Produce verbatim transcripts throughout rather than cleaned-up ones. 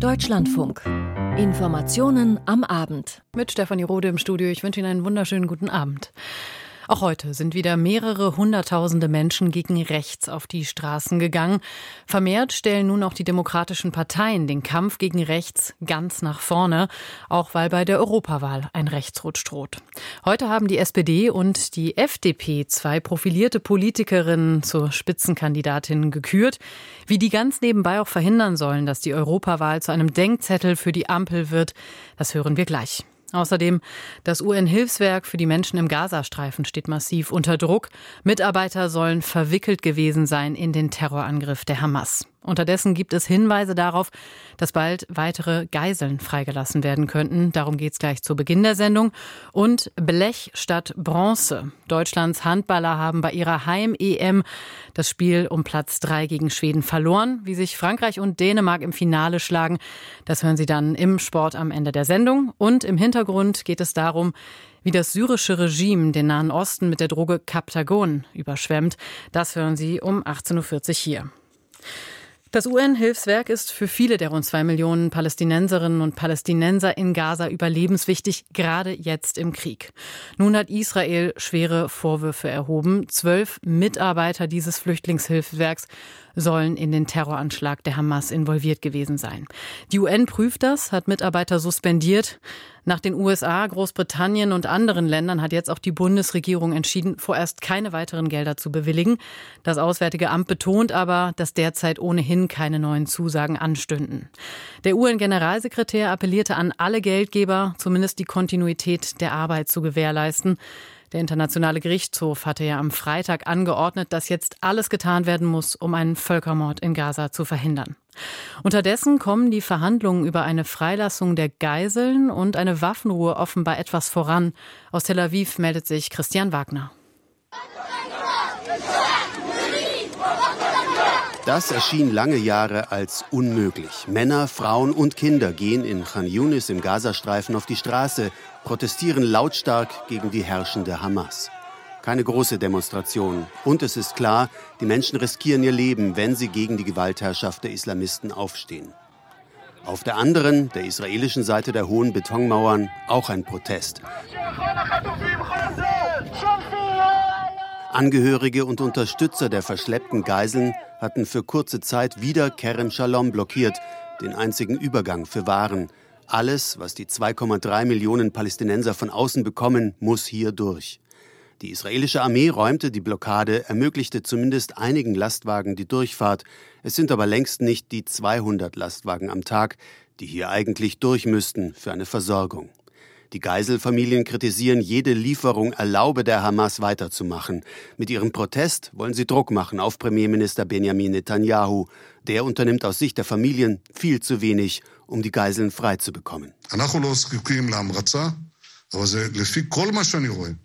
Deutschlandfunk. Informationen am Abend. Mit Stefanie Rohde im Studio. Ich wünsche Ihnen einen wunderschönen guten Abend. Auch heute sind wieder mehrere hunderttausende Menschen gegen rechts auf die Straßen gegangen. Vermehrt stellen nun auch die demokratischen Parteien den Kampf gegen rechts ganz nach vorne, auch weil bei der Europawahl ein Rechtsrutsch droht. Heute haben die S P D und die F D P zwei profilierte Politikerinnen zur Spitzenkandidatin gekürt. Wie die ganz nebenbei auch verhindern sollen, dass die Europawahl zu einem Denkzettel für die Ampel wird, das hören wir gleich. Außerdem, das U N-Hilfswerk für die Menschen im Gazastreifen steht massiv unter Druck. Mitarbeiter sollen verwickelt gewesen sein in den Terrorangriff der Hamas. Unterdessen gibt es Hinweise darauf, dass bald weitere Geiseln freigelassen werden könnten. Darum geht es gleich zu Beginn der Sendung. Und Blech statt Bronze. Deutschlands Handballer haben bei ihrer Heim-E M das Spiel um Platz drei gegen Schweden verloren. Wie sich Frankreich und Dänemark im Finale schlagen, das hören Sie dann im Sport am Ende der Sendung. Und im Hintergrund geht es darum, wie das syrische Regime den Nahen Osten mit der Droge Kaptagon überschwemmt. Das hören Sie um achtzehn Uhr vierzig hier. Das U N-Hilfswerk ist für viele der rund zwei Millionen Palästinenserinnen und Palästinenser in Gaza überlebenswichtig, gerade jetzt im Krieg. Nun hat Israel schwere Vorwürfe erhoben. Zwölf Mitarbeiter dieses Flüchtlingshilfswerks sollen in den Terroranschlag der Hamas involviert gewesen sein. Die U N prüft das, hat Mitarbeiter suspendiert. Nach den U S A, Großbritannien und anderen Ländern hat jetzt auch die Bundesregierung entschieden, vorerst keine weiteren Gelder zu bewilligen. Das Auswärtige Amt betont aber, dass derzeit ohnehin keine neuen Zusagen anstünden. Der U N-Generalsekretär appellierte an alle Geldgeber, zumindest die Kontinuität der Arbeit zu gewährleisten. Der Internationale Gerichtshof hatte ja am Freitag angeordnet, dass jetzt alles getan werden muss, um einen Völkermord in Gaza zu verhindern. Unterdessen kommen die Verhandlungen über eine Freilassung der Geiseln und eine Waffenruhe offenbar etwas voran. Aus Tel Aviv meldet sich Christian Wagner. Das erschien lange Jahre als unmöglich. Männer, Frauen und Kinder gehen in Khan Yunis im Gazastreifen auf die Straße, protestieren lautstark gegen die herrschende Hamas. Keine große Demonstration. Und es ist klar, die Menschen riskieren ihr Leben, wenn sie gegen die Gewaltherrschaft der Islamisten aufstehen. Auf der anderen, der israelischen Seite der hohen Betonmauern, auch ein Protest. Angehörige und Unterstützer der verschleppten Geiseln hatten für kurze Zeit wieder Kerem Shalom blockiert, den einzigen Übergang für Waren. Alles, was die zwei Komma drei Millionen Palästinenser von außen bekommen, muss hier durch. Die israelische Armee räumte die Blockade, ermöglichte zumindest einigen Lastwagen die Durchfahrt. Es sind aber längst nicht die zweihundert Lastwagen am Tag, die hier eigentlich durch müssten für eine Versorgung. Die Geiselfamilien kritisieren, jede Lieferung erlaube der Hamas weiterzumachen. Mit ihrem Protest wollen sie Druck machen auf Premierminister Benjamin Netanyahu. Der unternimmt aus Sicht der Familien viel zu wenig, um die Geiseln freizubekommen.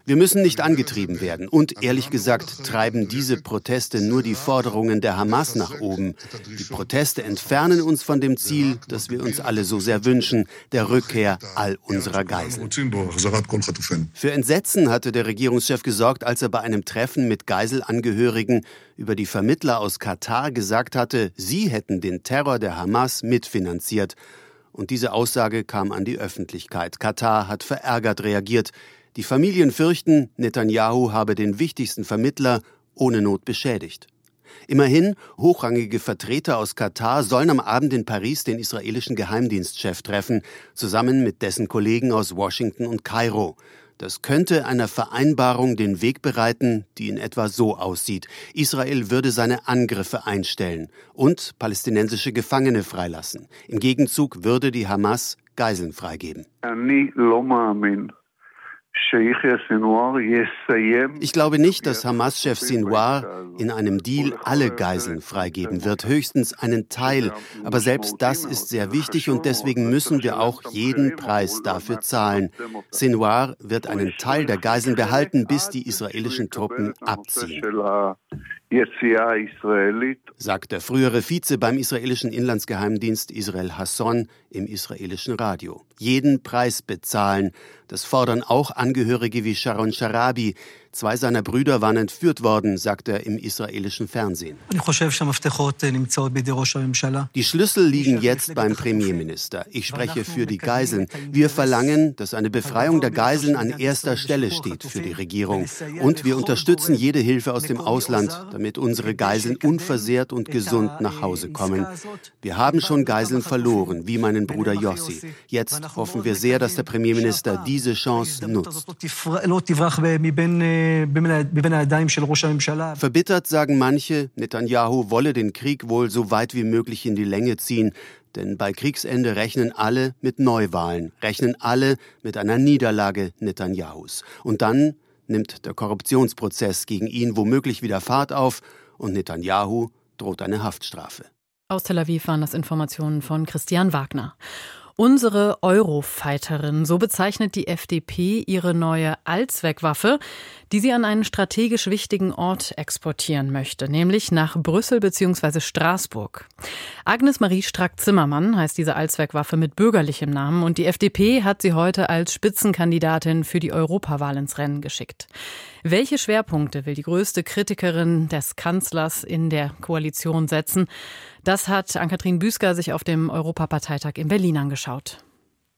Wir müssen nicht angetrieben werden. Und ehrlich gesagt treiben diese Proteste nur die Forderungen der Hamas nach oben. Die Proteste entfernen uns von dem Ziel, das wir uns alle so sehr wünschen, der Rückkehr all unserer Geiseln. Für Entsetzen hatte der Regierungschef gesorgt, als er bei einem Treffen mit Geiselangehörigen über die Vermittler aus Katar gesagt hatte, sie hätten den Terror der Hamas mitfinanziert. Und diese Aussage kam an die Öffentlichkeit. Katar hat verärgert reagiert. Die Familien fürchten, Netanyahu habe den wichtigsten Vermittler ohne Not beschädigt. Immerhin, hochrangige Vertreter aus Katar sollen am Abend in Paris den israelischen Geheimdienstchef treffen, zusammen mit dessen Kollegen aus Washington und Kairo. Das könnte einer Vereinbarung den Weg bereiten, die in etwa so aussieht. Israel würde seine Angriffe einstellen und palästinensische Gefangene freilassen. Im Gegenzug würde die Hamas Geiseln freigeben. Ich glaube nicht, dass Hamas-Chef Sinwar in einem Deal alle Geiseln freigeben wird, höchstens einen Teil. Aber selbst das ist sehr wichtig und deswegen müssen wir auch jeden Preis dafür zahlen. Sinwar wird einen Teil der Geiseln behalten, bis die israelischen Truppen abziehen, sagt der frühere Vize beim israelischen Inlandsgeheimdienst Israel Hasson im israelischen Radio. Jeden Preis bezahlen, das fordern auch Angehörige wie Sharon Sharabi, Zwei seiner Brüder waren entführt worden, sagt er im israelischen Fernsehen. Die Schlüssel liegen jetzt beim Premierminister. Ich spreche für die Geiseln. Wir verlangen, dass eine Befreiung der Geiseln an erster Stelle steht für die Regierung. Und wir unterstützen jede Hilfe aus dem Ausland, damit unsere Geiseln unversehrt und gesund nach Hause kommen. Wir haben schon Geiseln verloren, wie meinen Bruder Yossi. Jetzt hoffen wir sehr, dass der Premierminister diese Chance nutzt. Verbittert sagen manche, Netanyahu wolle den Krieg wohl so weit wie möglich in die Länge ziehen. Denn bei Kriegsende rechnen alle mit Neuwahlen, rechnen alle mit einer Niederlage Netanyahus. Und dann nimmt der Korruptionsprozess gegen ihn womöglich wieder Fahrt auf und Netanyahu droht eine Haftstrafe. Aus Tel Aviv waren das Informationen von Christian Wagner. Unsere Eurofighterin, so bezeichnet die F D P ihre neue Allzweckwaffe, die sie an einen strategisch wichtigen Ort exportieren möchte, nämlich nach Brüssel bzw. Straßburg. Agnes-Marie Strack-Zimmermann heißt diese Allzweckwaffe mit bürgerlichem Namen und die F D P hat sie heute als Spitzenkandidatin für die Europawahl ins Rennen geschickt. Welche Schwerpunkte will die größte Kritikerin des Kanzlers in der Koalition setzen? Das hat Ann-Kathrin Büsker sich auf dem Europaparteitag in Berlin angeschaut.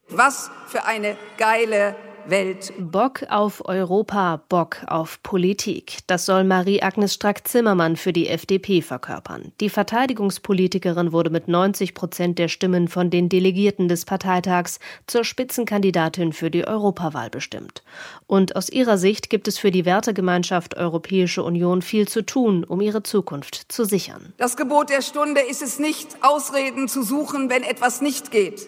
Was für eine geile Welt. Bock auf Europa, Bock auf Politik. Das soll Marie-Agnes Strack-Zimmermann für die F D P verkörpern. Die Verteidigungspolitikerin wurde mit neunzig Prozent der Stimmen von den Delegierten des Parteitags zur Spitzenkandidatin für die Europawahl bestimmt. Und aus ihrer Sicht gibt es für die Wertegemeinschaft Europäische Union viel zu tun, um ihre Zukunft zu sichern. Das Gebot der Stunde ist es nicht, Ausreden zu suchen, wenn etwas nicht geht.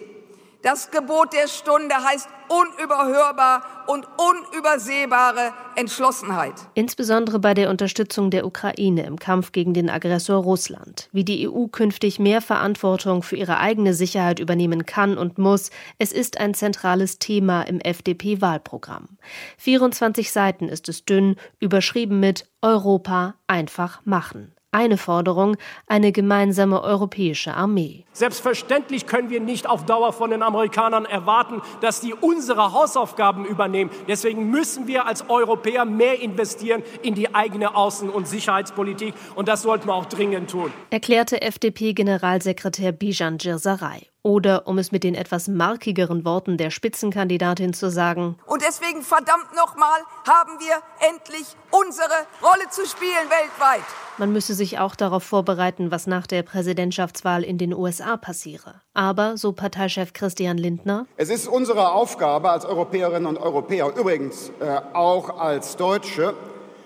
Das Gebot der Stunde heißt unüberhörbar und unübersehbare Entschlossenheit. Insbesondere bei der Unterstützung der Ukraine im Kampf gegen den Aggressor Russland. Wie die E U künftig mehr Verantwortung für ihre eigene Sicherheit übernehmen kann und muss, es ist ein zentrales Thema im F D P-Wahlprogramm. vierundzwanzig Seiten ist es dünn, überschrieben mit Europa einfach machen. Eine Forderung, eine gemeinsame europäische Armee. Selbstverständlich können wir nicht auf Dauer von den Amerikanern erwarten, dass die unsere Hausaufgaben übernehmen. Deswegen müssen wir als Europäer mehr investieren in die eigene Außen- und Sicherheitspolitik. Und das sollten wir auch dringend tun, erklärte F D P-Generalsekretär Bijan Djerzarei. Oder, um es mit den etwas markigeren Worten der Spitzenkandidatin zu sagen. Und deswegen, verdammt nochmal, haben wir endlich unsere Rolle zu spielen weltweit. Man müsse sich auch darauf vorbereiten, was nach der Präsidentschaftswahl in den U S A passiere. Aber, so Parteichef Christian Lindner. Es ist unsere Aufgabe als Europäerinnen und Europäer, und übrigens äh, auch als Deutsche,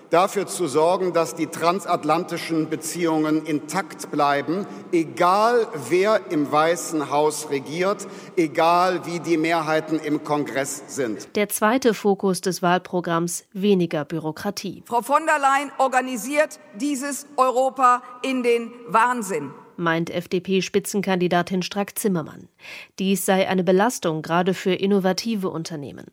dafür zu sorgen, dass die transatlantischen Beziehungen intakt bleiben, egal wer im Weißen Haus regiert, egal wie die Mehrheiten im Kongress sind. Der zweite Fokus des Wahlprogramms: weniger Bürokratie. Frau von der Leyen organisiert dieses Europa in den Wahnsinn, meint F D P-Spitzenkandidatin Strack-Zimmermann. Dies sei eine Belastung, gerade für innovative Unternehmen.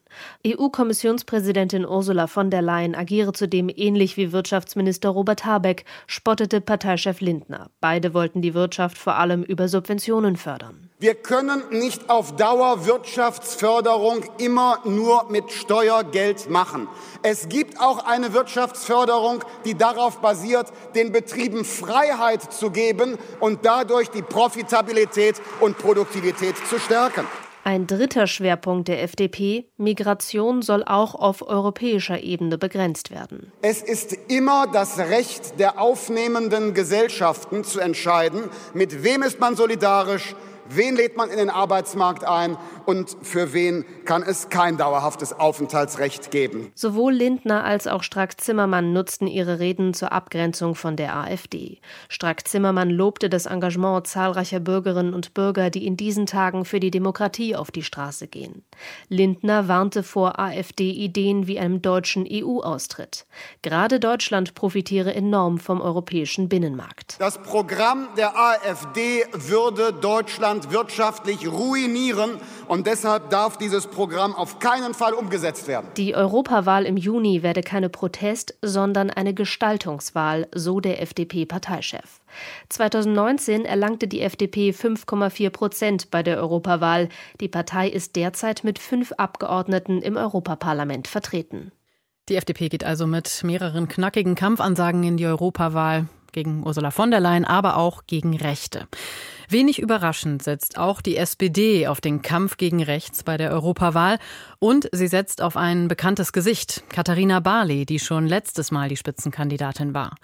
E U-Kommissionspräsidentin Ursula von der Leyen agiere zudem ähnlich wie Wirtschaftsminister Robert Habeck, spottete Parteichef Lindner. Beide wollten die Wirtschaft vor allem über Subventionen fördern. Wir können nicht auf Dauer Wirtschaftsförderung immer nur mit Steuergeld machen. Es gibt auch eine Wirtschaftsförderung, die darauf basiert, den Betrieben Freiheit zu geben und dadurch die Profitabilität und Produktivität zu stärken. Ein dritter Schwerpunkt der F D P: Migration soll auch auf europäischer Ebene begrenzt werden. Es ist immer das Recht der aufnehmenden Gesellschaften zu entscheiden, mit wem ist man solidarisch, wen lädt man in den Arbeitsmarkt ein und für wen kann es kein dauerhaftes Aufenthaltsrecht geben. Sowohl Lindner als auch Strack-Zimmermann nutzten ihre Reden zur Abgrenzung von der AfD. Strack-Zimmermann lobte das Engagement zahlreicher Bürgerinnen und Bürger, die in diesen Tagen für die Demokratie auf die Straße gehen. Lindner warnte vor AfD-Ideen wie einem deutschen E U-Austritt. Gerade Deutschland profitiere enorm vom europäischen Binnenmarkt. Das Programm der AfD würde Deutschland wirtschaftlich ruinieren. Und deshalb darf dieses Programm auf keinen Fall umgesetzt werden. Die Europawahl im Juni werde keine Protest-, sondern eine Gestaltungswahl, so der F D P-Parteichef. zweitausendneunzehn erlangte die F D P fünf Komma vier Prozent bei der Europawahl. Die Partei ist derzeit mit fünf Abgeordneten im Europaparlament vertreten. Die F D P geht also mit mehreren knackigen Kampfansagen in die Europawahl gegen Ursula von der Leyen, aber auch gegen Rechte. Wenig überraschend setzt auch die S P D auf den Kampf gegen rechts bei der Europawahl. Und sie setzt auf ein bekanntes Gesicht, Katharina Barley, die schon letztes Mal die Spitzenkandidatin war.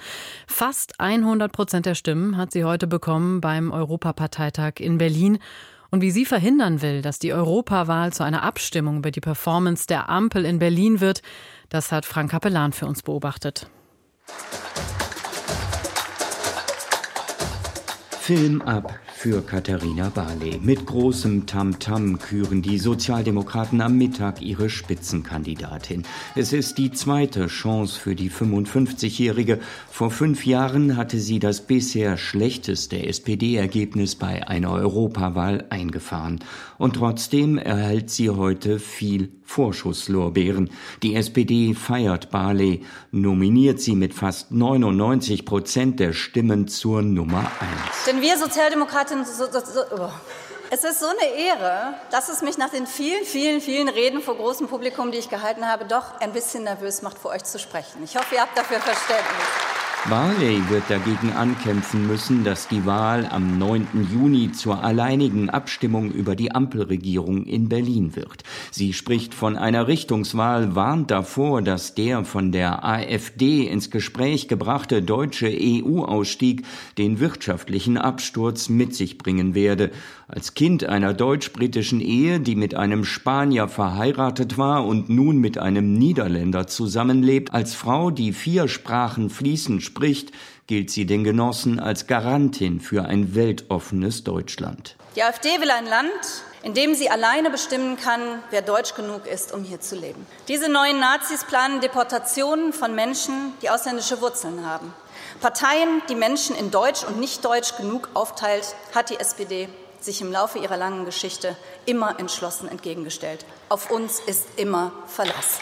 Fast hundert Prozent der Stimmen hat sie heute bekommen beim Europaparteitag in Berlin. Und wie sie verhindern will, dass die Europawahl zu einer Abstimmung über die Performance der Ampel in Berlin wird, das hat Frank Capellan für uns beobachtet. Film ab für Katharina Barley. Mit großem Tamtam küren die Sozialdemokraten am Mittag ihre Spitzenkandidatin. Es ist die zweite Chance für die fünfundfünfzigjährige. Vor fünf Jahren hatte sie das bisher schlechteste S P D-Ergebnis bei einer Europawahl eingefahren. Und trotzdem erhält sie heute viel Vorschusslorbeeren. Die S P D feiert Barley, nominiert sie mit fast neunundneunzig Prozent der Stimmen zur Nummer eins. Denn wir Sozialdemokratinnen, so, so, so, oh. Es ist so eine Ehre, dass es mich nach den vielen, vielen, vielen Reden vor großem Publikum, die ich gehalten habe, doch ein bisschen nervös macht, vor euch zu sprechen. Ich hoffe, ihr habt dafür Verständnis. Barley wird dagegen ankämpfen müssen, dass die Wahl am neunten Juni zur alleinigen Abstimmung über die Ampelregierung in Berlin wird. Sie spricht von einer Richtungswahl, warnt davor, dass der von der AfD ins Gespräch gebrachte deutsche E U-Ausstieg den wirtschaftlichen Absturz mit sich bringen werde. Als Kind einer deutsch-britischen Ehe, die mit einem Spanier verheiratet war und nun mit einem Niederländer zusammenlebt, als Frau, die vier Sprachen fließend spricht, spricht, gilt sie den Genossen als Garantin für ein weltoffenes Deutschland. Die AfD will ein Land, in dem sie alleine bestimmen kann, wer deutsch genug ist, um hier zu leben. Diese neuen Nazis planen Deportationen von Menschen, die ausländische Wurzeln haben. Parteien, die Menschen in Deutsch und Nicht-Deutsch genug aufteilt, hat die S P D sich im Laufe ihrer langen Geschichte immer entschlossen entgegengestellt. Auf uns ist immer Verlass.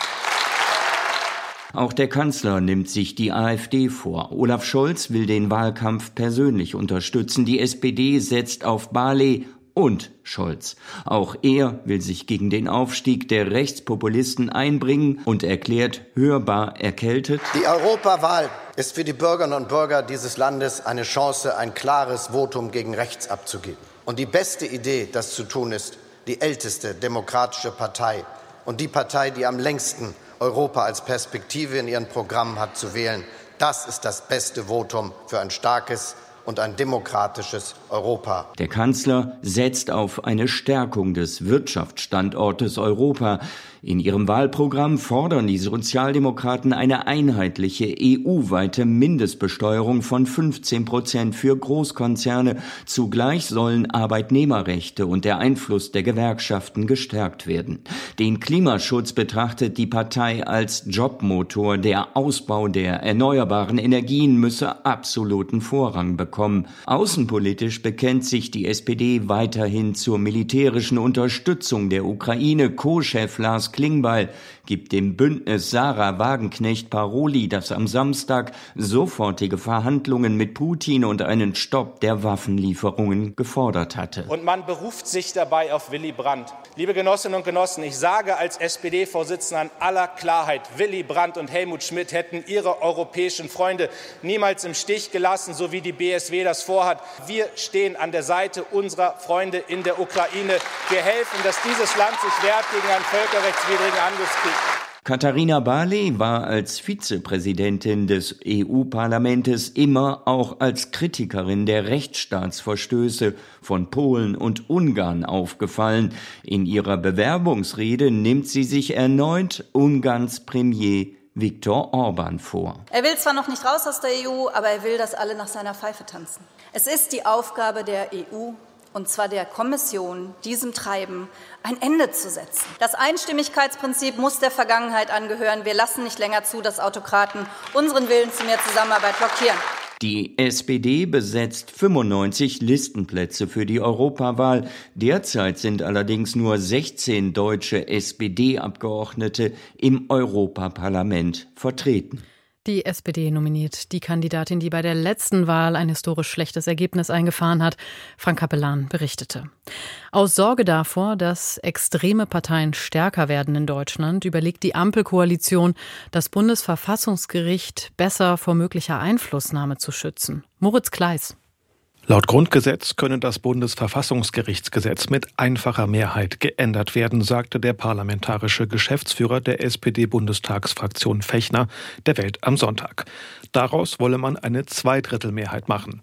Auch der Kanzler nimmt sich die AfD vor. Olaf Scholz will den Wahlkampf persönlich unterstützen. Die S P D setzt auf Barley und Scholz. Auch er will sich gegen den Aufstieg der Rechtspopulisten einbringen und erklärt hörbar erkältet: Die Europawahl ist für die Bürgerinnen und Bürger dieses Landes eine Chance, ein klares Votum gegen rechts abzugeben. Und die beste Idee, das zu tun, ist die älteste demokratische Partei und die Partei, die am längsten Europa als Perspektive in ihren Programmen hat, zu wählen. Das ist das beste Votum für ein starkes und ein demokratisches Europa. Der Kanzler setzt auf eine Stärkung des Wirtschaftsstandortes Europa. In ihrem Wahlprogramm fordern die Sozialdemokraten eine einheitliche E U-weite Mindestbesteuerung von fünfzehn Prozent für Großkonzerne. Zugleich sollen Arbeitnehmerrechte und der Einfluss der Gewerkschaften gestärkt werden. Den Klimaschutz betrachtet die Partei als Jobmotor. Der Ausbau der erneuerbaren Energien müsse absoluten Vorrang bekommen. Außenpolitisch bekennt sich die S P D weiterhin zur militärischen Unterstützung der Ukraine. Co-Chef Lars Klingbeil gibt dem Bündnis Sarah Wagenknecht Paroli, dass am Samstag sofortige Verhandlungen mit Putin und einen Stopp der Waffenlieferungen gefordert hatte. Und man beruft sich dabei auf Willy Brandt. Liebe Genossinnen und Genossen, ich sage als S P D-Vorsitzender in aller Klarheit, Willy Brandt und Helmut Schmidt hätten ihre europäischen Freunde niemals im Stich gelassen, so wie die B S W das vorhat. Wir stehen an der Seite unserer Freunde in der Ukraine. Wir helfen, dass dieses Land sich wehrt gegen einen völkerrechtswidrigen Angriffskrieg. Katharina Barley war als Vizepräsidentin des E U-Parlamentes immer auch als Kritikerin der Rechtsstaatsverstöße von Polen und Ungarn aufgefallen. In ihrer Bewerbungsrede nimmt sie sich erneut Ungarns Premier Viktor Orban vor. Er will zwar noch nicht raus aus der E U, aber er will, dass alle nach seiner Pfeife tanzen. Es ist die Aufgabe der E U, und zwar der Kommission, diesem Treiben ein Ende zu setzen. Das Einstimmigkeitsprinzip muss der Vergangenheit angehören. Wir lassen nicht länger zu, dass Autokraten unseren Willen zu mehr Zusammenarbeit blockieren. Die S P D besetzt fünfundneunzig Listenplätze für die Europawahl. Derzeit sind allerdings nur sechzehn deutsche S P D-Abgeordnete im Europaparlament vertreten. Die S P D nominiert die Kandidatin, die bei der letzten Wahl ein historisch schlechtes Ergebnis eingefahren hat, Frank Capellan berichtete. Aus Sorge davor, dass extreme Parteien stärker werden in Deutschland, überlegt die Ampelkoalition, das Bundesverfassungsgericht besser vor möglicher Einflussnahme zu schützen. Moritz Kleiss. Laut Grundgesetz könne das Bundesverfassungsgerichtsgesetz mit einfacher Mehrheit geändert werden, sagte der parlamentarische Geschäftsführer der S P D-Bundestagsfraktion Fechner der Welt am Sonntag. Daraus wolle man eine Zweidrittelmehrheit machen.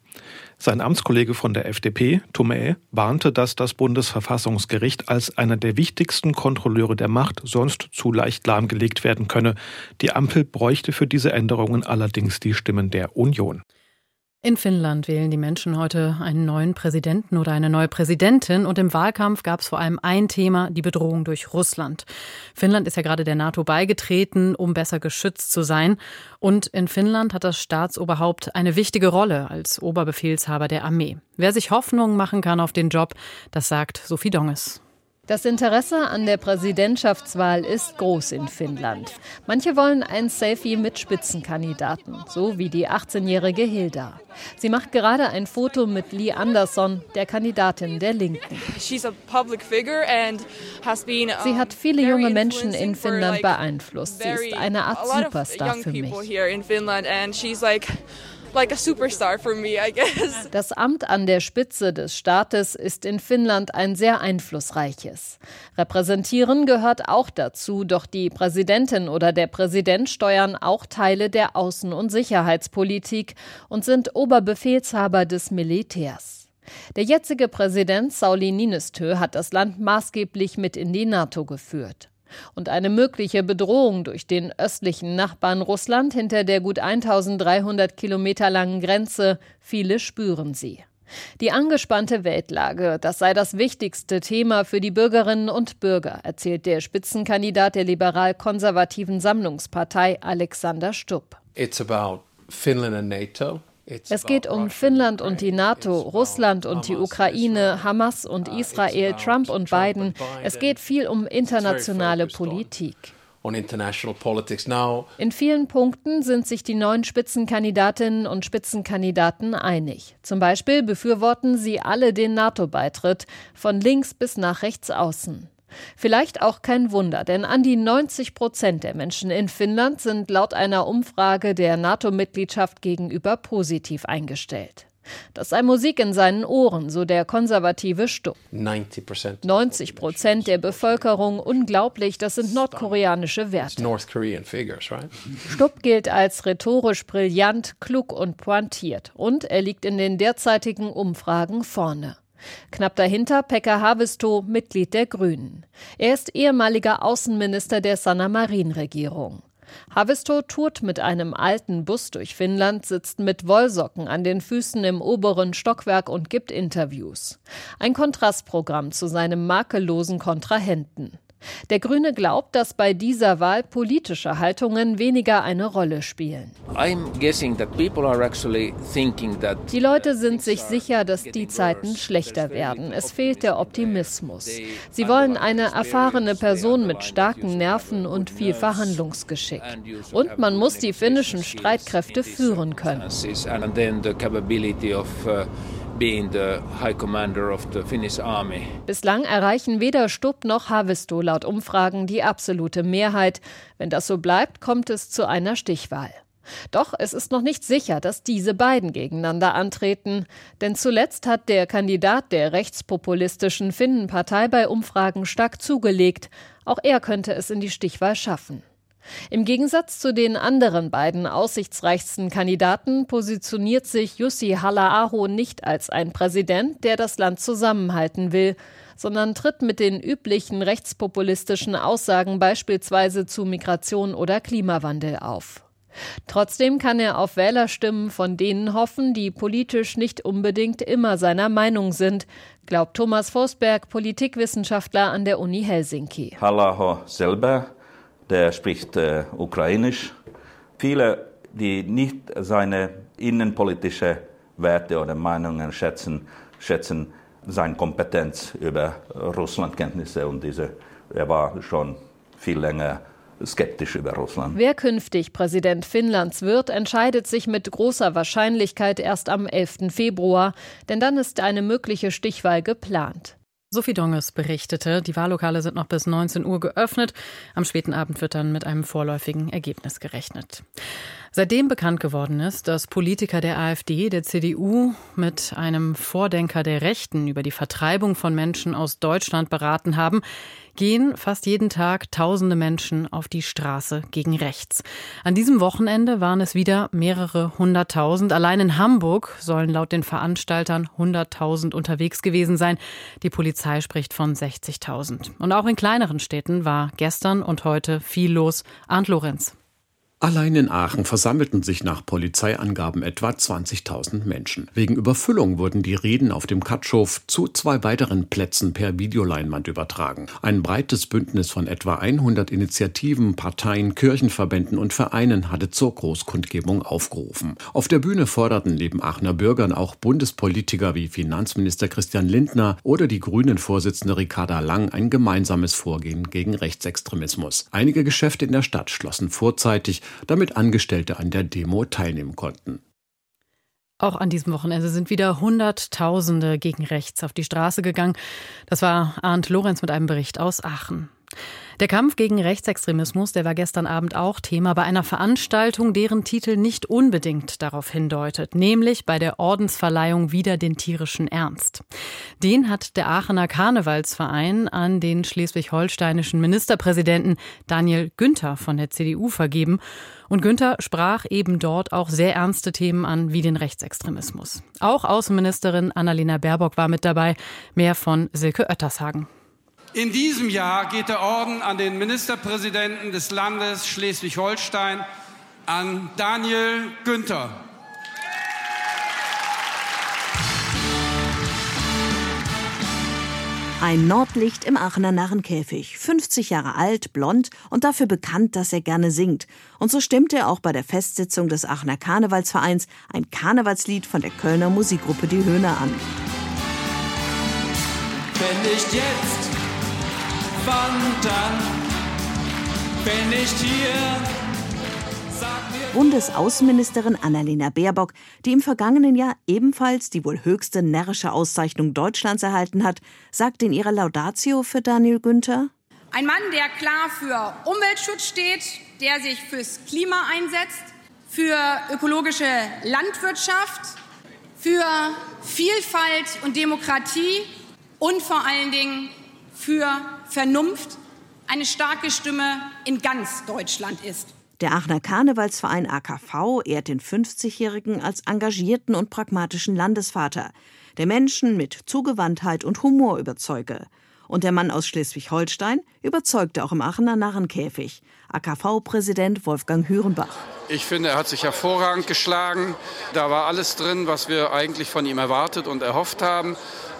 Sein Amtskollege von der F D P, Thomae, warnte, dass das Bundesverfassungsgericht als einer der wichtigsten Kontrolleure der Macht sonst zu leicht lahmgelegt werden könne. Die Ampel bräuchte für diese Änderungen allerdings die Stimmen der Union. In Finnland wählen die Menschen heute einen neuen Präsidenten oder eine neue Präsidentin. Und im Wahlkampf gab es vor allem ein Thema, die Bedrohung durch Russland. Finnland ist ja gerade der NATO beigetreten, um besser geschützt zu sein. Und in Finnland hat das Staatsoberhaupt eine wichtige Rolle als Oberbefehlshaber der Armee. Wer sich Hoffnung machen kann auf den Job, das sagt Sophie Donges. Das Interesse an der Präsidentschaftswahl ist groß in Finnland. Manche wollen ein Selfie mit Spitzenkandidaten, so wie die achtzehnjährige Hilda. Sie macht gerade ein Foto mit Li Andersson, der Kandidatin der Linken. Sie hat viele junge Menschen in Finnland beeinflusst. Sie ist eine Art Superstar für mich. Like a superstar for me, I guess. Das Amt an der Spitze des Staates ist in Finnland ein sehr einflussreiches. Repräsentieren gehört auch dazu, doch die Präsidentin oder der Präsident steuern auch Teile der Außen- und Sicherheitspolitik und sind Oberbefehlshaber des Militärs. Der jetzige Präsident Sauli Niinistö hat das Land maßgeblich mit in die NATO geführt. Und eine mögliche Bedrohung durch den östlichen Nachbarn Russland hinter der gut eintausenddreihundert Kilometer langen Grenze, viele spüren sie. Die angespannte Weltlage, das sei das wichtigste Thema für die Bürgerinnen und Bürger, erzählt der Spitzenkandidat der liberal-konservativen Sammlungspartei Alexander Stubb. It's about Finland and NATO. Es geht um Finnland und die NATO, Russland und die Ukraine, Hamas und Israel, Trump und Biden. Es geht viel um internationale Politik. In vielen Punkten sind sich die neuen Spitzenkandidatinnen und Spitzenkandidaten einig. Zum Beispiel befürworten sie alle den NATO-Beitritt, von links bis nach rechts außen. Vielleicht auch kein Wunder, denn an die neunzig Prozent der Menschen in Finnland sind laut einer Umfrage der NATO-Mitgliedschaft gegenüber positiv eingestellt. Das sei Musik in seinen Ohren, so der konservative Stubb. neunzig Prozent der Bevölkerung, unglaublich, das sind nordkoreanische Werte. Stubb gilt als rhetorisch brillant, klug und pointiert. Und er liegt in den derzeitigen Umfragen vorne. Knapp dahinter Pekka Havisto, Mitglied der Grünen. Er ist ehemaliger Außenminister der Sanna Marin-Regierung. Havisto tourt mit einem alten Bus durch Finnland, sitzt mit Wollsocken an den Füßen im oberen Stockwerk und gibt Interviews. Ein Kontrastprogramm zu seinem makellosen Kontrahenten. Der Grüne glaubt, dass bei dieser Wahl politische Haltungen weniger eine Rolle spielen. Die Leute sind sich sicher, dass die Zeiten schlechter werden. Es fehlt der Optimismus. Sie wollen eine erfahrene Person mit starken Nerven und viel Verhandlungsgeschick. Und man muss die finnischen Streitkräfte führen können. Being the high commander of the Finnish army. Bislang erreichen weder Stubb noch Havisto laut Umfragen die absolute Mehrheit. Wenn das so bleibt, kommt es zu einer Stichwahl. Doch es ist noch nicht sicher, dass diese beiden gegeneinander antreten. Denn zuletzt hat der Kandidat der rechtspopulistischen Finnenpartei bei Umfragen stark zugelegt. Auch er könnte es in die Stichwahl schaffen. Im Gegensatz zu den anderen beiden aussichtsreichsten Kandidaten positioniert sich Yussi Hala'aho nicht als ein Präsident, der das Land zusammenhalten will, sondern tritt mit den üblichen rechtspopulistischen Aussagen beispielsweise zu Migration oder Klimawandel auf. Trotzdem kann er auf Wählerstimmen von denen hoffen, die politisch nicht unbedingt immer seiner Meinung sind, glaubt Thomas Forsberg, Politikwissenschaftler an der Uni Helsinki. Hala'aho selber, der spricht äh, Ukrainisch. Viele, die nicht seine innenpolitischen Werte oder Meinungen schätzen, schätzen seine Kompetenz über Russlandkenntnisse. Und diese, er war schon viel länger skeptisch über Russland. Wer künftig Präsident Finnlands wird, entscheidet sich mit großer Wahrscheinlichkeit erst am elften Februar, denn dann ist eine mögliche Stichwahl geplant. Sophie Donges berichtete, die Wahllokale sind noch bis neunzehn Uhr geöffnet. Am späten Abend wird dann mit einem vorläufigen Ergebnis gerechnet. Seitdem bekannt geworden ist, dass Politiker der AfD, der C D U mit einem Vordenker der Rechten über die Vertreibung von Menschen aus Deutschland beraten haben, gehen fast jeden Tag tausende Menschen auf die Straße gegen rechts. An diesem Wochenende waren es wieder mehrere hunderttausend. Allein in Hamburg sollen laut den Veranstaltern hunderttausend unterwegs gewesen sein. Die Polizei spricht von sechzigtausend. Und auch in kleineren Städten war gestern und heute viel los. Arndt Lorenz. Allein in Aachen versammelten sich nach Polizeiangaben etwa zwanzigtausend Menschen. Wegen Überfüllung wurden die Reden auf dem Kattschhof zu zwei weiteren Plätzen per Videoleinwand übertragen. Ein breites Bündnis von etwa hundert Initiativen, Parteien, Kirchenverbänden und Vereinen hatte zur Großkundgebung aufgerufen. Auf der Bühne forderten neben Aachener Bürgern auch Bundespolitiker wie Finanzminister Christian Lindner oder die Grünen-Vorsitzende Ricarda Lang ein gemeinsames Vorgehen gegen Rechtsextremismus. Einige Geschäfte in der Stadt schlossen vorzeitig, damit Angestellte an der Demo teilnehmen konnten. Auch an diesem Wochenende sind wieder Hunderttausende gegen rechts auf die Straße gegangen. Das war Arndt Lorenz mit einem Bericht aus Aachen. Der Kampf gegen Rechtsextremismus, der war gestern Abend auch Thema bei einer Veranstaltung, deren Titel nicht unbedingt darauf hindeutet, nämlich bei der Ordensverleihung Wider den tierischen Ernst. Den hat der Aachener Karnevalsverein an den schleswig-holsteinischen Ministerpräsidenten Daniel Günther von der C D U vergeben. Und Günther sprach eben dort auch sehr ernste Themen an, wie den Rechtsextremismus. Auch Außenministerin Annalena Baerbock war mit dabei. Mehr von Silke Oettershagen. In diesem Jahr geht der Orden an den Ministerpräsidenten des Landes Schleswig-Holstein, an Daniel Günther. Ein Nordlicht im Aachener Narrenkäfig, fünfzig Jahre alt, blond und dafür bekannt, dass er gerne singt. Und so stimmte er auch bei der Festsitzung des Aachener Karnevalsvereins ein Karnevalslied von der Kölner Musikgruppe Die Höhner an. Wenn nicht jetzt, wann dann? Wenn nicht hier, sag mir. Bundesaußenministerin Annalena Baerbock, die im vergangenen Jahr ebenfalls die wohl höchste närrische Auszeichnung Deutschlands erhalten hat, sagt in ihrer Laudatio für Daniel Günther: Ein Mann, der klar für Umweltschutz steht, der sich fürs Klima einsetzt, für ökologische Landwirtschaft, für Vielfalt und Demokratie. Und vor allen Dingen für Vernunft eine starke Stimme in ganz Deutschland ist. Der Aachener Karnevalsverein A K V ehrt den fünfzigjährigen als engagierten und pragmatischen Landesvater, der Menschen mit Zugewandtheit und Humor überzeuge. Und der Mann aus Schleswig-Holstein überzeugte auch im Aachener Narrenkäfig. A K V-Präsident Wolfgang Hürenbach. Ich finde, er hat sich hervorragend geschlagen. Da war alles drin, was wir eigentlich von ihm erwartet und erhofft haben.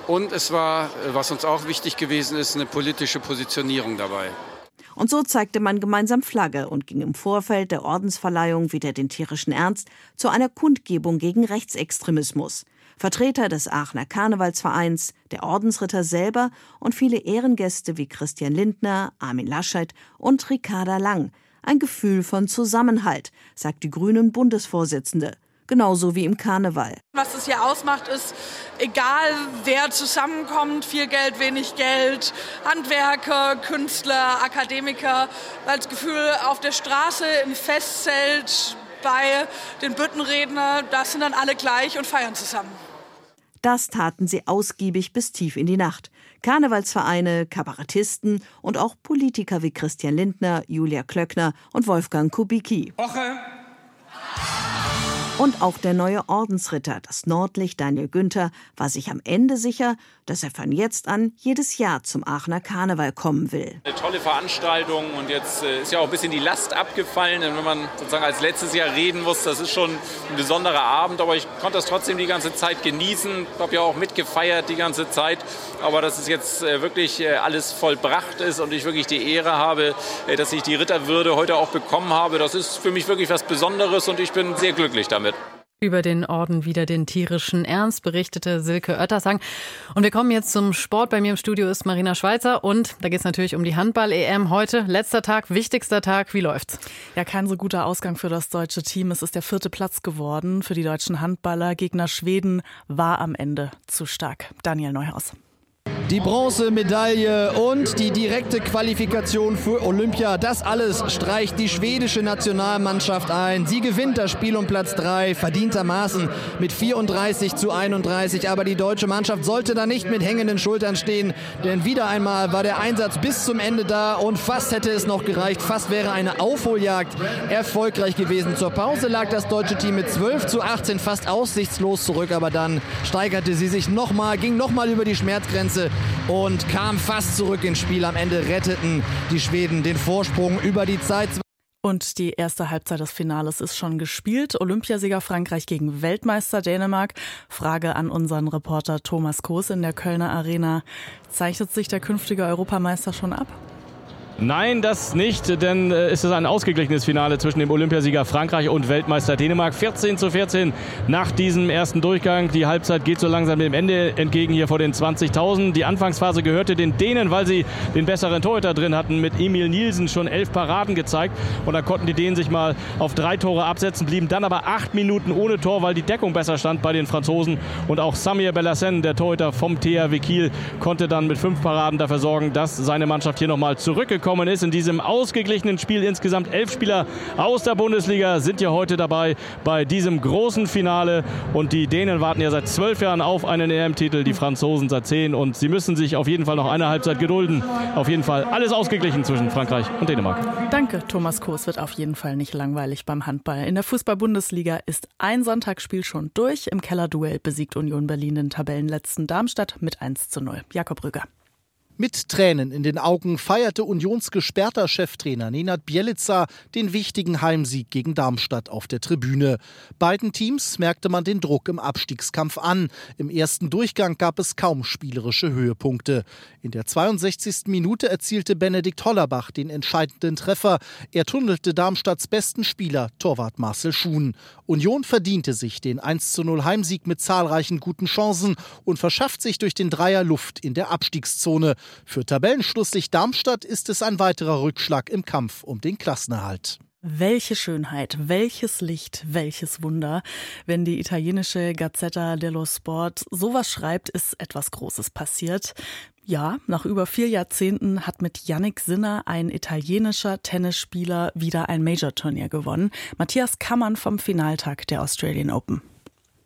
Und es war, was uns auch wichtig gewesen ist, eine politische Positionierung dabei. Und so zeigte man gemeinsam Flagge und ging im Vorfeld der Ordensverleihung Wider den tierischen Ernst zu einer Kundgebung gegen Rechtsextremismus. Vertreter des Aachener Karnevalsvereins, der Ordensritter selber und viele Ehrengäste wie Christian Lindner, Armin Laschet und Ricarda Lang. Ein Gefühl von Zusammenhalt, sagt die Grünen-Bundesvorsitzende. Genauso wie im Karneval. Was es hier ausmacht, ist, egal wer zusammenkommt, viel Geld, wenig Geld, Handwerker, Künstler, Akademiker, weil das Gefühl auf der Straße, im Festzelt, bei den Büttenredner, da sind dann alle gleich und feiern zusammen. Das taten sie ausgiebig bis tief in die Nacht. Karnevalsvereine, Kabarettisten und auch Politiker wie Christian Lindner, Julia Klöckner und Wolfgang Kubicki. Oche. Und auch der neue Ordensritter, das Nordlicht Daniel Günther, war sich am Ende sicher, dass er von jetzt an jedes Jahr zum Aachener Karneval kommen will. Eine tolle Veranstaltung und jetzt ist ja auch ein bisschen die Last abgefallen, denn wenn man sozusagen als letztes Jahr reden muss, das ist schon ein besonderer Abend, aber ich konnte das trotzdem die ganze Zeit genießen, habe ja auch mitgefeiert die ganze Zeit, aber dass es jetzt wirklich alles vollbracht ist und ich wirklich die Ehre habe, dass ich die Ritterwürde heute auch bekommen habe, das ist für mich wirklich was Besonderes und ich bin sehr glücklich damit. Über den Orden wieder den tierischen Ernst, berichtete Silke Oettershagen. Und wir kommen jetzt zum Sport. Bei mir im Studio ist Marina Schweizer und da geht es natürlich um die Handball-E M heute. Letzter Tag, wichtigster Tag. Wie läuft's? Ja, kein so guter Ausgang für das deutsche Team. Es ist der vierte Platz geworden für die deutschen Handballer. Gegner Schweden war am Ende zu stark. Daniel Neuhaus. Die Bronzemedaille und die direkte Qualifikation für Olympia. Das alles streicht die schwedische Nationalmannschaft ein. Sie gewinnt das Spiel um Platz drei verdientermaßen mit vierunddreißig zu einunddreißig. Aber die deutsche Mannschaft sollte da nicht mit hängenden Schultern stehen. Denn wieder einmal war der Einsatz bis zum Ende da und fast hätte es noch gereicht. Fast wäre eine Aufholjagd erfolgreich gewesen. Zur Pause lag das deutsche Team mit zwölf zu achtzehn fast aussichtslos zurück. Aber dann steigerte sie sich nochmal, ging nochmal über die Schmerzgrenze und kam fast zurück ins Spiel. Am Ende retteten die Schweden den Vorsprung über die Zeit. Und die erste Halbzeit des Finales ist schon gespielt. Olympiasieger Frankreich gegen Weltmeister Dänemark. Frage an unseren Reporter Thomas Koss in der Kölner Arena. Zeichnet sich der künftige Europameister schon ab? Nein, das nicht, denn es ist ein ausgeglichenes Finale zwischen dem Olympiasieger Frankreich und Weltmeister Dänemark. vierzehn zu vierzehn nach diesem ersten Durchgang. Die Halbzeit geht so langsam dem Ende entgegen hier vor den zwanzigtausend. Die Anfangsphase gehörte den Dänen, weil sie den besseren Torhüter drin hatten. Mit Emil Nielsen schon elf Paraden gezeigt. Und da konnten die Dänen sich mal auf drei Tore absetzen, blieben dann aber acht Minuten ohne Tor, weil die Deckung besser stand bei den Franzosen. Und auch Samir Bellassen, der Torhüter vom T H W Kiel, konnte dann mit fünf Paraden dafür sorgen, dass seine Mannschaft hier nochmal zurückgekommen ist in diesem ausgeglichenen Spiel. Insgesamt elf Spieler aus der Bundesliga sind ja heute dabei bei diesem großen Finale. Und die Dänen warten ja seit zwölf Jahren auf einen E M-Titel, die Franzosen seit zehn. Und sie müssen sich auf jeden Fall noch eine Halbzeit gedulden. Auf jeden Fall alles ausgeglichen zwischen Frankreich und Dänemark. Danke, Thomas Koss. Wird auf jeden Fall nicht langweilig beim Handball. In der Fußball-Bundesliga ist ein Sonntagsspiel schon durch. Im Kellerduell besiegt Union Berlin den Tabellenletzten Darmstadt mit eins zu null. Jakob Rüger. Mit Tränen in den Augen feierte Unions gesperrter Cheftrainer Nenad Bjelica den wichtigen Heimsieg gegen Darmstadt auf der Tribüne. Beiden Teams merkte man den Druck im Abstiegskampf an. Im ersten Durchgang gab es kaum spielerische Höhepunkte. In der zweiundsechzigsten Minute erzielte Benedikt Hollerbach den entscheidenden Treffer. Er tunnelte Darmstadts besten Spieler, Torwart Marcel Schuhn. Union verdiente sich den eins zu null Heimsieg mit zahlreichen guten Chancen und verschafft sich durch den Dreier Luft in der Abstiegszone. Für Tabellenschlusslicht Darmstadt ist es ein weiterer Rückschlag im Kampf um den Klassenerhalt. Welche Schönheit, welches Licht, welches Wunder. Wenn die italienische Gazzetta dello Sport sowas schreibt, ist etwas Großes passiert. Ja, nach über vier Jahrzehnten hat mit Yannick Sinner ein italienischer Tennisspieler wieder ein Major-Turnier gewonnen. Matthias Kammann vom Finaltag der Australian Open.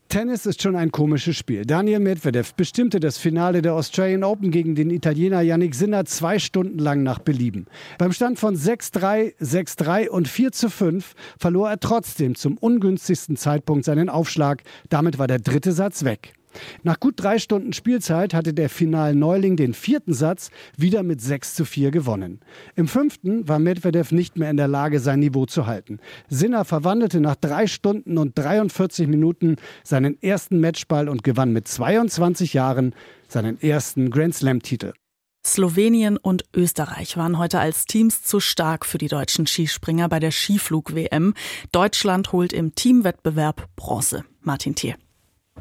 Tennis ist schon ein komisches Spiel. Daniel Medvedev bestimmte das Finale der Australian Open gegen den Italiener Yannick Sinner zwei Stunden lang nach Belieben. Beim Stand von sechs drei, sechs drei und vier zu fünf verlor er trotzdem zum ungünstigsten Zeitpunkt seinen Aufschlag. Damit war der dritte Satz weg. Nach gut drei Stunden Spielzeit hatte der Final-Neuling den vierten Satz wieder mit sechs zu vier gewonnen. Im fünften war Medvedev nicht mehr in der Lage, sein Niveau zu halten. Sinner verwandelte nach drei Stunden und dreiundvierzig Minuten seinen ersten Matchball und gewann mit zweiundzwanzig Jahren seinen ersten Grand-Slam-Titel. Slowenien und Österreich waren heute als Teams zu stark für die deutschen Skispringer bei der Skiflug-W M. Deutschland holt im Teamwettbewerb Bronze. Martin Thiel.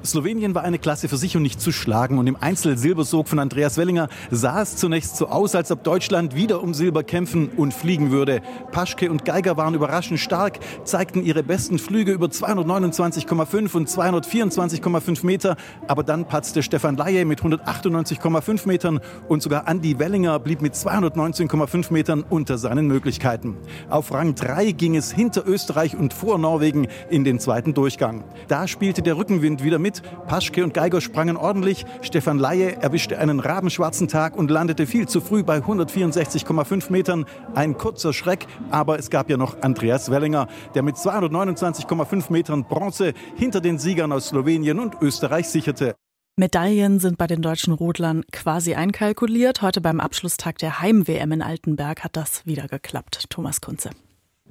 Slowenien war eine Klasse für sich und nicht zu schlagen. Und im Einzel-Silbersog von Andreas Wellinger sah es zunächst so aus, als ob Deutschland wieder um Silber kämpfen und fliegen würde. Paschke und Geiger waren überraschend stark, zeigten ihre besten Flüge über zweihundertneunundzwanzig Komma fünf und zweihundertvierundzwanzig Komma fünf Meter. Aber dann patzte Stefan Laie mit hundertachtundneunzig Komma fünf Metern und sogar Andi Wellinger blieb mit zweihundertneunzehn Komma fünf Metern unter seinen Möglichkeiten. Auf Rang drei ging es hinter Österreich und vor Norwegen in den zweiten Durchgang. Da spielte der Rückenwind wieder mit. Paschke und Geiger sprangen ordentlich. Stefan Laie erwischte einen rabenschwarzen Tag und landete viel zu früh bei hundertvierundsechzig Komma fünf Metern. Ein kurzer Schreck, aber es gab ja noch Andreas Wellinger, der mit zweihundertneunundzwanzig Komma fünf Metern Bronze hinter den Siegern aus Slowenien und Österreich sicherte. Medaillen sind bei den deutschen Rodlern quasi einkalkuliert. Heute beim Abschlusstag der Heim-W M in Altenberg hat das wieder geklappt. Thomas Kunze.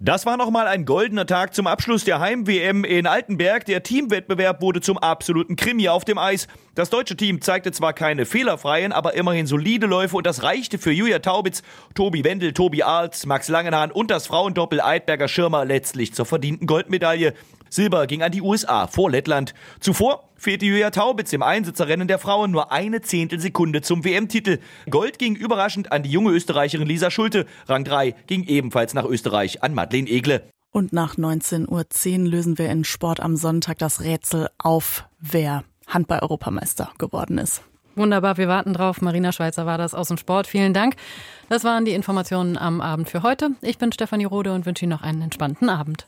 Das war nochmal ein goldener Tag zum Abschluss der Heim-W M in Altenberg. Der Teamwettbewerb wurde zum absoluten Krimi auf dem Eis. Das deutsche Team zeigte zwar keine fehlerfreien, aber immerhin solide Läufe und das reichte für Julia Taubitz, Tobi Wendel, Tobi Arlt, Max Langenhahn und das Frauendoppel Eidberger Schirmer letztlich zur verdienten Goldmedaille. Silber ging an die U S A vor Lettland. Zuvor fehlte Julia Taubitz im Einsitzerrennen der Frauen nur eine Zehntelsekunde zum W M-Titel. Gold ging überraschend an die junge Österreicherin Lisa Schulte. Rang drei ging ebenfalls nach Österreich an Madeleine Egle. Und nach neunzehn Uhr zehn lösen wir in Sport am Sonntag das Rätsel auf, wer Handball-Europameister geworden ist. Wunderbar, wir warten drauf. Marina Schweizer war das aus dem Sport. Vielen Dank. Das waren die Informationen am Abend für heute. Ich bin Stefanie Rohde und wünsche Ihnen noch einen entspannten Abend.